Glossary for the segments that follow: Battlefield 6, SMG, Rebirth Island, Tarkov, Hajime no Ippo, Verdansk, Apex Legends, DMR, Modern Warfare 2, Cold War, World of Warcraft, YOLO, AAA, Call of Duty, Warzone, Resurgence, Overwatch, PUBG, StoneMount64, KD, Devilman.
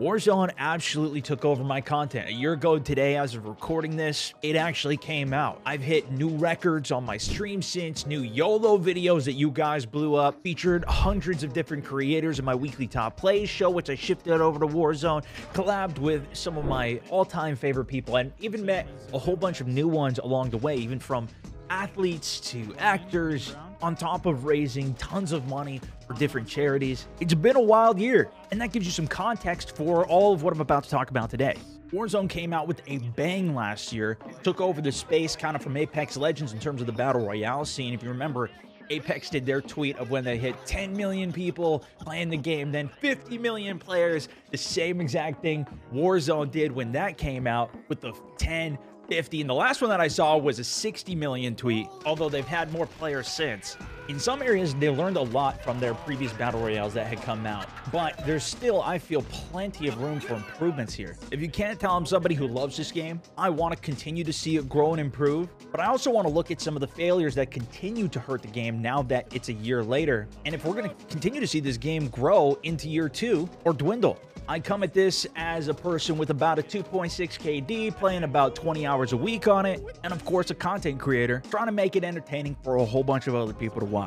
Warzone absolutely took over my content. A year ago today, as of recording this, it actually came out. I've hit new records on my stream since, new YOLO videos that you guys blew up, featured hundreds of different creators in my weekly top plays show, which I shifted over to Warzone, collabed with some of my all-time favorite people, and even met a whole bunch of new ones along the way, even from athletes to actors, on top of raising tons of money for different charities. It's been a wild year, and that gives you some context for all of what I'm about to talk about today. Warzone came out with a bang last year, took over the space kind of from Apex Legends in terms of the Battle Royale scene. If you remember, Apex did their tweet of when they hit 10 million people playing the game, then 50 million players, the same exact thing Warzone did when that came out with the 10, 50, and the last one that I saw was a 60 million tweet, although they've had more players since. In some areas, they learned a lot from their previous battle royales that had come out, but there's still, I feel, plenty of room for improvements here. If you can't tell, I'm somebody who loves this game. I want to continue to see it grow and improve, but I also want to look at some of the failures that continue to hurt the game now that it's a year later. And if we're going to continue to see this game grow into year 2 or dwindle, I come at this as a person with about a 2.6 KD, playing about 20 hours a week on it, and of course a content creator trying to make it entertaining for a whole bunch of other people to watch.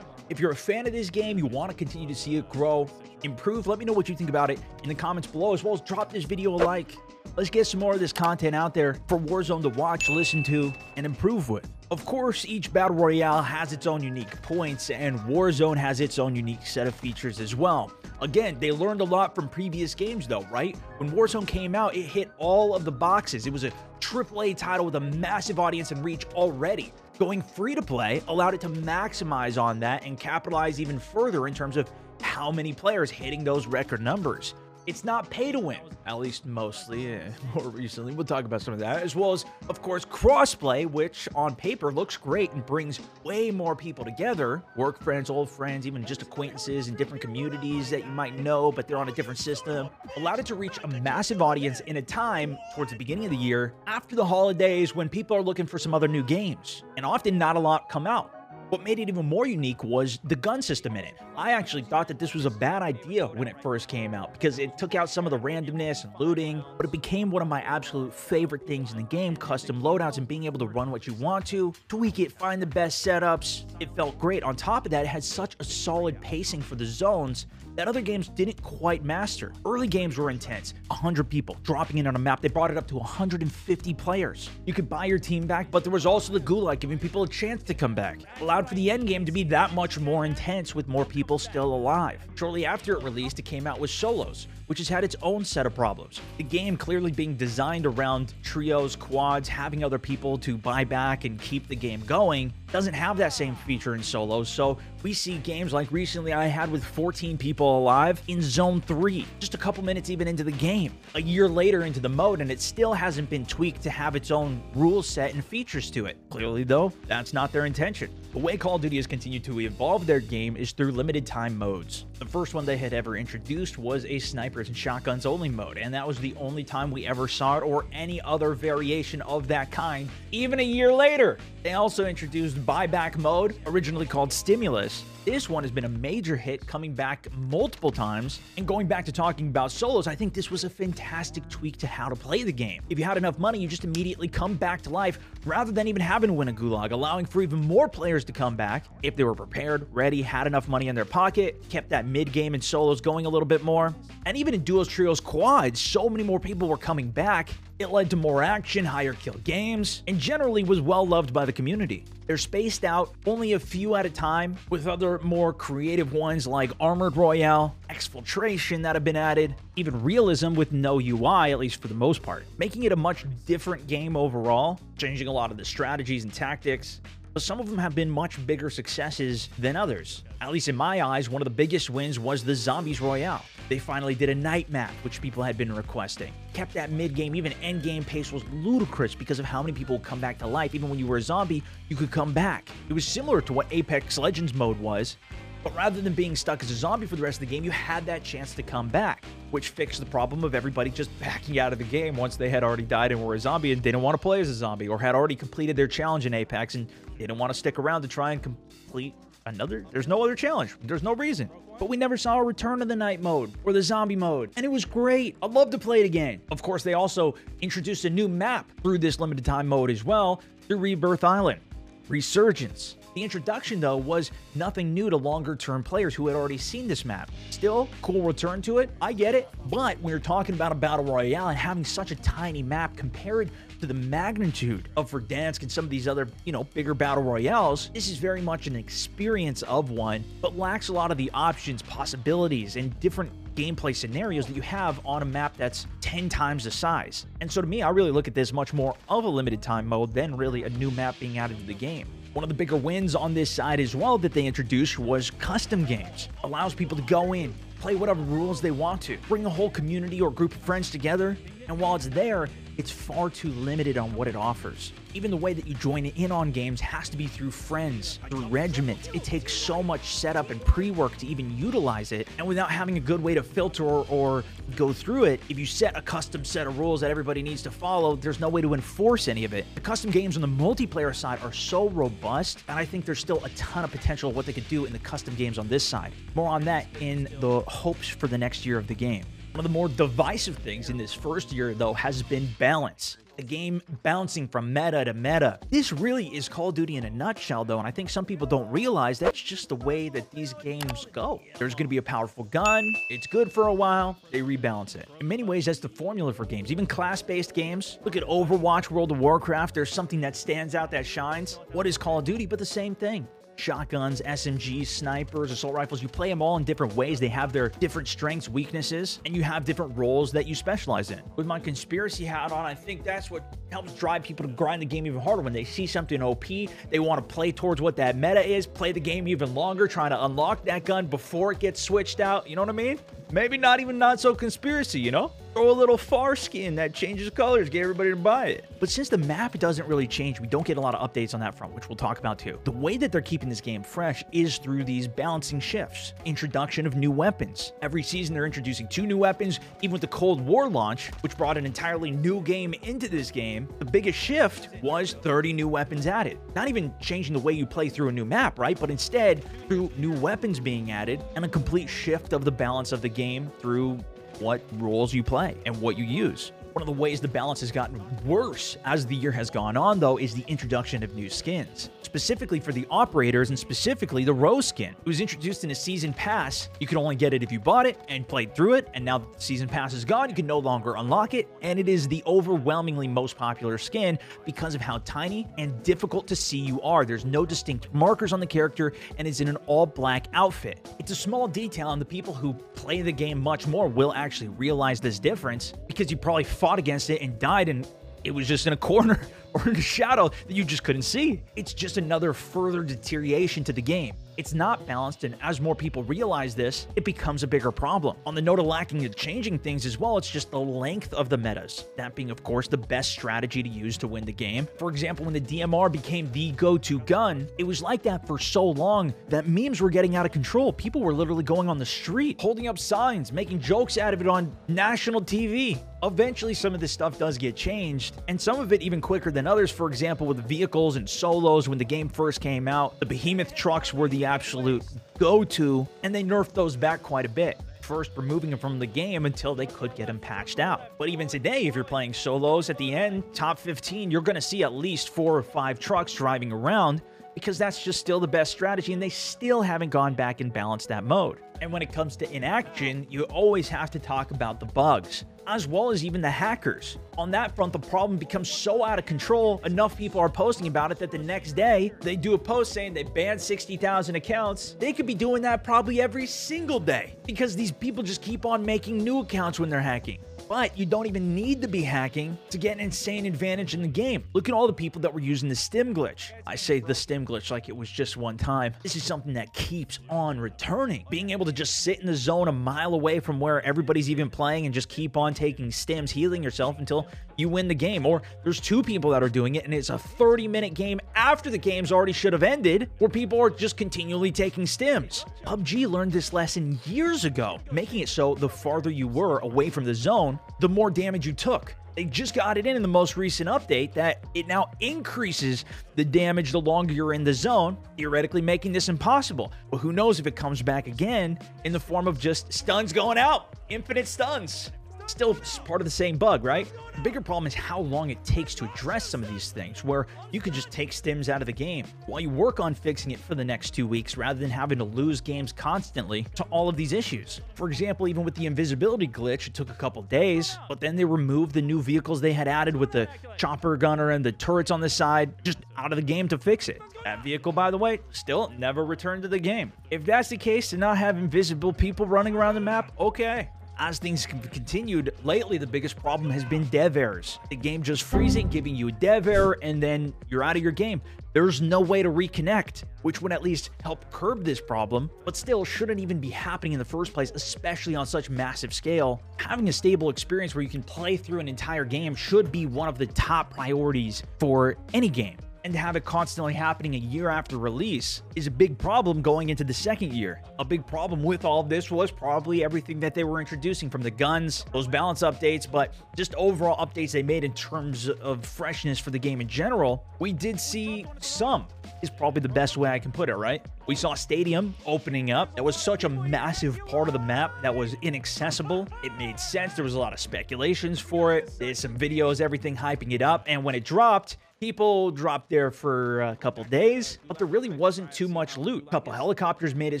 If you're a fan of this game, you want to continue to see it grow, improve, let me know what you think about it in the comments below, as well as drop this video a like. Let's get some more of this content out there for Warzone to watch, listen to, and improve with. Of course, each battle royale has its own unique points, and Warzone has its own unique set of features as well. Again, they learned a lot from previous games though, right? When Warzone came out, it hit all of the boxes. It was a AAA title with a massive audience and reach already. Going free to play allowed it to maximize on that and capitalize even further in terms of how many players hitting those record numbers. It's not pay to win, at least mostly, more recently. We'll talk about some of that, as well as, of course, crossplay, which on paper looks great and brings way more people together. Work friends, old friends, even just acquaintances in different communities that you might know, but they're on a different system. Allowed it to reach a massive audience in a time towards the beginning of the year, after the holidays, when people are looking for some other new games, and often not a lot come out. What made it even more unique was the gun system in it. I actually thought that this was a bad idea when it first came out because it took out some of the randomness and looting, but it became one of my absolute favorite things in the game, custom loadouts and being able to run what you want to, tweak it, find the best setups. It felt great. On top of that, it had such a solid pacing for the zones that other games didn't quite master. Early games were intense, 100 people dropping in on a map. They brought it up to 150 players. You could buy your team back, but there was also the gulag giving people a chance to come back. Allowed for the end game to be that much more intense with more people still alive. Shortly after it released, it came out with solos, which has had its own set of problems. The game clearly being designed around trios, quads, having other people to buy back and keep the game going, doesn't have that same feature in solos. So we see games like recently I had with 14 people alive in zone 3, just a couple minutes even into the game, a year later into the mode, and it still hasn't been tweaked to have its own rule set and features to it. Clearly though, that's not their intention. The way Call of Duty has continued to evolve their game is through limited time modes. The first one they had ever introduced was a snipers and shotguns only mode, and that was the only time we ever saw it or any other variation of that kind, even a year later. They also introduced buyback mode, originally called stimulus. This one has been a major hit, coming back multiple times. And going back to talking about solos, I think this was a fantastic tweak to how to play the game. If you had enough money, you just immediately come back to life rather than even having to win a gulag, allowing for even more players to come back if they were prepared, ready, had enough money in their pocket, kept that mid-game and solos going a little bit more. And even in duos, trios, quads, so many more people were coming back. It led to more action, higher kill games, and generally was well loved by the community. They're spaced out only a few at a time, with other more creative ones like Armored Royale, Exfiltration that have been added, even Realism with no UI, at least for the most part, making it a much different game overall, changing a lot of the strategies and tactics. But some of them have been much bigger successes than others. At least in my eyes, one of the biggest wins was the Zombies Royale. They finally did a night map, which people had been requesting. Kept that mid-game, even end-game pace was ludicrous because of how many people would come back to life. Even when you were a zombie, you could come back. It was similar to what Apex Legends mode was, but rather than being stuck as a zombie for the rest of the game, you had that chance to come back, which fixed the problem of everybody just backing out of the game once they had already died and were a zombie and didn't want to play as a zombie, or had already completed their challenge in Apex and didn't want to stick around to try and complete another. There's no other challenge. There's no reason. but we never saw a return of the night mode or the zombie mode, and it was great. I'd love to play it again. Of course, they also introduced a new map through this limited time mode as well, the Rebirth Island, Resurgence. The introduction, though, was nothing new to longer-term players who had already seen this map. Still, cool return to it. I get it. But when you're talking about a battle royale and having such a tiny map compared to the magnitude of Verdansk and some of these other, bigger battle royales, this is very much an experience of one, but lacks a lot of the options, possibilities, and different gameplay scenarios that you have on a map that's 10 times the size. And so to me, I really look at this much more of a limited time mode than really a new map being added to the game. One of the bigger wins on this side as well that they introduced was custom games. Allows people to go in, play whatever rules they want to, bring a whole community or group of friends together, and while it's there, it's far too limited on what it offers. Even the way that you join in on games has to be through friends, through regiment. It takes so much setup and pre-work to even utilize it, and without having a good way to filter or go through it, if you set a custom set of rules that everybody needs to follow, there's no way to enforce any of it. The custom games on the multiplayer side are so robust, and I think there's still a ton of potential of what they could do in the custom games on this side. More on that in the hopes for the next year of the game. One of the more divisive things in this first year, though, has been balance. The game bouncing from meta to meta. This really is Call of Duty in a nutshell, though, and I think some people don't realize that's just the way that these games go. There's going to be a powerful gun. It's good for a while. They rebalance it. In many ways, that's the formula for games, even class-based games. Look at Overwatch, World of Warcraft. There's something that stands out, that shines. What is Call of Duty? But the same thing. Shotguns, SMGs, snipers, assault rifles, you play them all in different ways. They have their different strengths, weaknesses, and you have different roles that you specialize in. With my conspiracy hat on, I think that's what helps drive people to grind the game even harder. When they see something OP, they want to play towards what that meta is, play the game even longer, trying to unlock that gun before it gets switched out. You know what I mean? Maybe not so conspiracy, Throw a little far skin that changes colors, get everybody to buy it. But since the map doesn't really change, we don't get a lot of updates on that front, which we'll talk about too. The way that they're keeping this game fresh is through these balancing shifts. Introduction of new weapons. Every season, they're introducing 2 new weapons, even with the Cold War launch, which brought an entirely new game into this game. The biggest shift was 30 new weapons added. Not even changing the way you play through a new map, right? But instead, through new weapons being added and a complete shift of the balance of the game through what roles you play and what you use. One of the ways the balance has gotten worse as the year has gone on, though, is the introduction of new skins, specifically for the operators and specifically the Rose skin. It was introduced in a season pass. You could only get it if you bought it and played through it, and now the season pass is gone. You can no longer unlock it, and it is the overwhelmingly most popular skin because of how tiny and difficult to see you are. There's no distinct markers on the character, and it's in an all-black outfit. It's a small detail, and the people who play the game much more will actually realize this difference because you probably fought against it and died, and it was just in a corner or in a shadow that you just couldn't see. It's just another further deterioration to the game. It's not balanced, and as more people realize this, it becomes a bigger problem. On the note of lacking and changing things as well, it's just the length of the metas. That being, of course, the best strategy to use to win the game. For example, when the DMR became the go-to gun, it was like that for so long that memes were getting out of control. People were literally going on the street, holding up signs, making jokes out of it on national TV. Eventually, some of this stuff does get changed, and some of it even quicker than others. For example, with vehicles and solos, when the game first came out, the behemoth trucks were the absolute go-to, and they nerfed those back quite a bit, first removing them from the game until they could get them patched out. But even today, if you're playing solos, at the end, top 15, you're going to see at least 4 or 5 trucks driving around, because that's just still the best strategy, and they still haven't gone back and balanced that mode. And when it comes to inaction, you always have to talk about the bugs, as well as even the hackers. On that front, the problem becomes so out of control, enough people are posting about it that the next day, they do a post saying they banned 60,000 accounts. They could be doing that probably every single day, because these people just keep on making new accounts when they're hacking. But you don't even need to be hacking to get an insane advantage in the game. Look at all the people that were using the stim glitch. I say the stim glitch like it was just one time. This is something that keeps on returning. Being able to just sit in the zone a mile away from where everybody's even playing and just keep on taking stims, healing yourself until you win the game. Or there's 2 people that are doing it, and it's a 30-minute game after the game's already should have ended, where people are just continually taking stims. PUBG learned this lesson years ago, making it so the farther you were away from the zone, the more damage you took. They just got it in the most recent update that it now increases the damage the longer you're in the zone, theoretically making this impossible. But who knows if it comes back again in the form of just stuns going out, infinite stuns. Still part of the same bug, right? The bigger problem is how long it takes to address some of these things, where you could just take stims out of the game while you work on fixing it for the next 2 weeks, rather than having to lose games constantly to all of these issues. For example, even with the invisibility glitch, it took a couple days, but then they removed the new vehicles they had added with the chopper gunner and the turrets on the side just out of the game to fix it. That vehicle, by the way, still never returned to the game. If that's the case, to not have invisible people running around the map, okay. As things continued, lately the biggest problem has been dev errors. The game just freezing, giving you a dev error, and then you're out of your game. There's no way to reconnect, which would at least help curb this problem, but still shouldn't even be happening in the first place, especially on such massive scale. Having a stable experience where you can play through an entire game should be one of the top priorities for any game. And to have it constantly happening a year after release is a big problem going into the second year. A big problem with all this was probably everything that they were introducing, from the guns, those balance updates, but just overall updates they made in terms of freshness for the game in general. We did see some, is probably the best way I can put it, right? We saw Stadium opening up. That was such a massive part of the map that was inaccessible. It made sense. There was a lot of speculations for it. There's some videos, everything hyping it up. And when it dropped, people dropped there for a couple days, but there really wasn't too much loot. A couple helicopters made it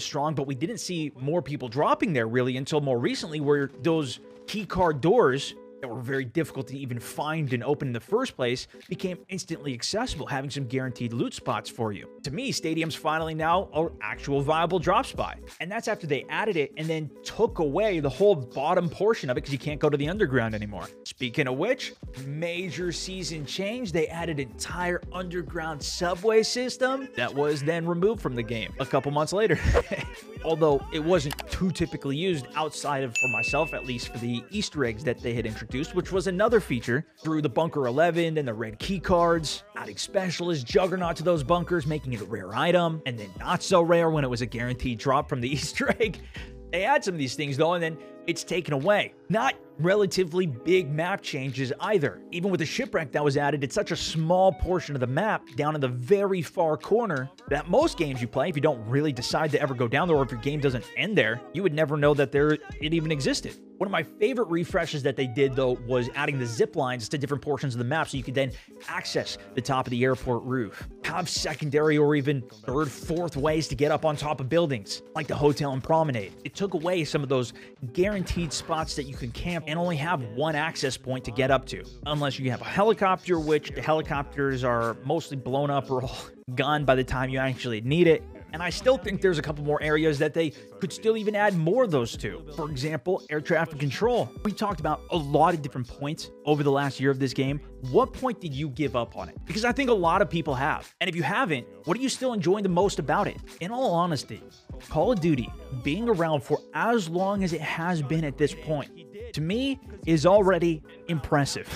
strong, but we didn't see more people dropping there really until more recently, where those key card doors that were very difficult to even find and open in the first place became instantly accessible, having some guaranteed loot spots for you. To me, Stadium's finally now an actual viable drop spot. And that's after they added it and then took away the whole bottom portion of it because you can't go to the underground anymore. Speaking of which, major season change. They added an entire underground subway system that was then removed from the game a couple months later. Although it wasn't too typically used outside of, for myself at least, for the Easter eggs that they had introduced, which was another feature through the Bunker 11 and the red key cards, adding Specialist, Juggernaut to those bunkers, making it a rare item, and then not so rare when it was a guaranteed drop from the Easter egg. They add some of these things though, and then it's taken away. Not relatively big map changes either. Even with the shipwreck that was added, it's such a small portion of the map down in the very far corner that most games you play, if you don't really decide to ever go down there, or if your game doesn't end there, you would never know that it even existed. One of my favorite refreshes that they did though was adding the zip lines to different portions of the map so you could then access the top of the airport roof. Have secondary or even third, fourth ways to get up on top of buildings, like the hotel and promenade. It took away some of those guaranteed spots that you can camp and only have one access point to get up to, unless you have a helicopter, which the helicopters are mostly blown up or all gone by the time you actually need it. And I still think there's a couple more areas that they could still even add more of those to. For example, air traffic control. We talked about a lot of different points over the last year of this game. What point did you give up on it? Because I think a lot of people have. And if you haven't, what are you still enjoying the most about it? In all honesty, Call of Duty being around for as long as it has been at this point, to me, is already impressive.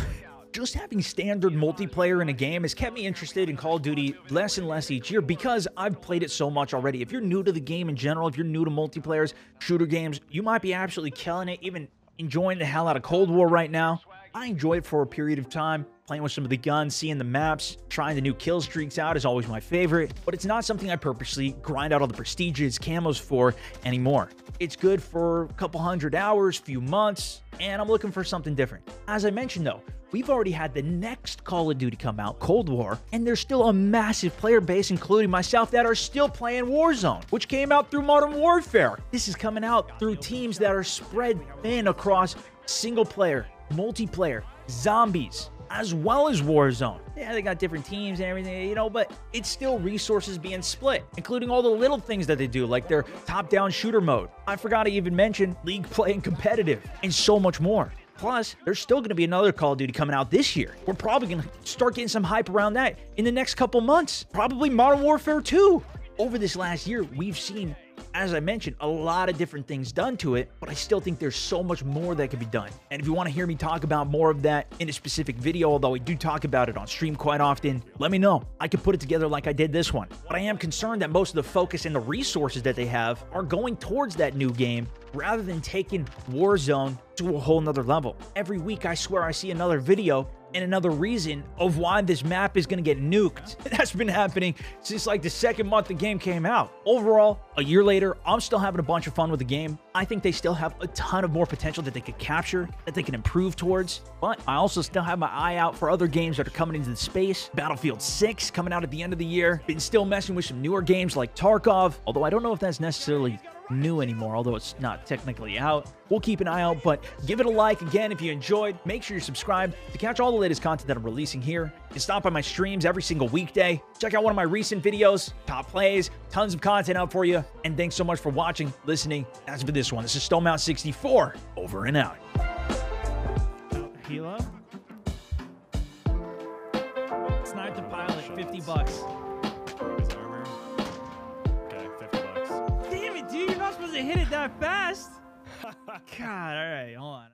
Just having standard multiplayer in a game has kept me interested in Call of Duty less and less each year because I've played it so much already. If you're new to the game in general, if you're new to multiplayers, shooter games, you might be absolutely killing it, even enjoying the hell out of Cold War right now. I enjoy it for a period of time, playing with some of the guns, seeing the maps, trying the new kill streaks out is always my favorite, but it's not something I purposely grind out all the prestiges, camos for anymore. It's good for a couple hundred hours, few months, and I'm looking for something different. As I mentioned though, we've already had the next Call of Duty come out, Cold War, and there's still a massive player base, including myself, that are still playing Warzone, which came out through Modern Warfare. This is coming out through teams that are spread thin across single player, multiplayer, zombies, as well as Warzone. Yeah, they got different teams and everything, you know, but it's still resources being split, including all the little things that they do, like their top-down shooter mode. I forgot to even mention league play and competitive, and so much more. Plus, there's still going to be another Call of Duty coming out this year. We're probably going to start getting some hype around that in the next couple months. Probably Modern Warfare 2. Over this last year, we've seen, as I mentioned, a lot of different things done to it, but I still think there's so much more that could be done. And if you want to hear me talk about more of that in a specific video, although I do talk about it on stream quite often, let me know. I could put it together like I did this one. But I am concerned that most of the focus and the resources that they have are going towards that new game rather than taking Warzone to a whole nother level. Every week, I swear I see another video and another reason of why this map is gonna get nuked. That's been happening since like the second month the game came out. Overall, a year later, I'm still having a bunch of fun with the game. I think they still have a ton of more potential that they could capture, that they can improve towards, but I also still have my eye out for other games that are coming into the space. Battlefield 6 coming out at the end of the year. Been still messing with some newer games like Tarkov, although I don't know if that's necessarily new anymore, although it's not technically out. We'll keep an eye out, but give it a like again if you enjoyed. Make sure you're subscribed to catch all the latest content that I'm releasing here. And stop by my streams every single weekday. Check out one of my recent videos, top plays, tons of content out for you. And thanks so much for watching, listening. That's for this one. This is StoneMount64, over and out. Hila? Snipe the pilot, $50. Hit it that fast? God, all right, hold on.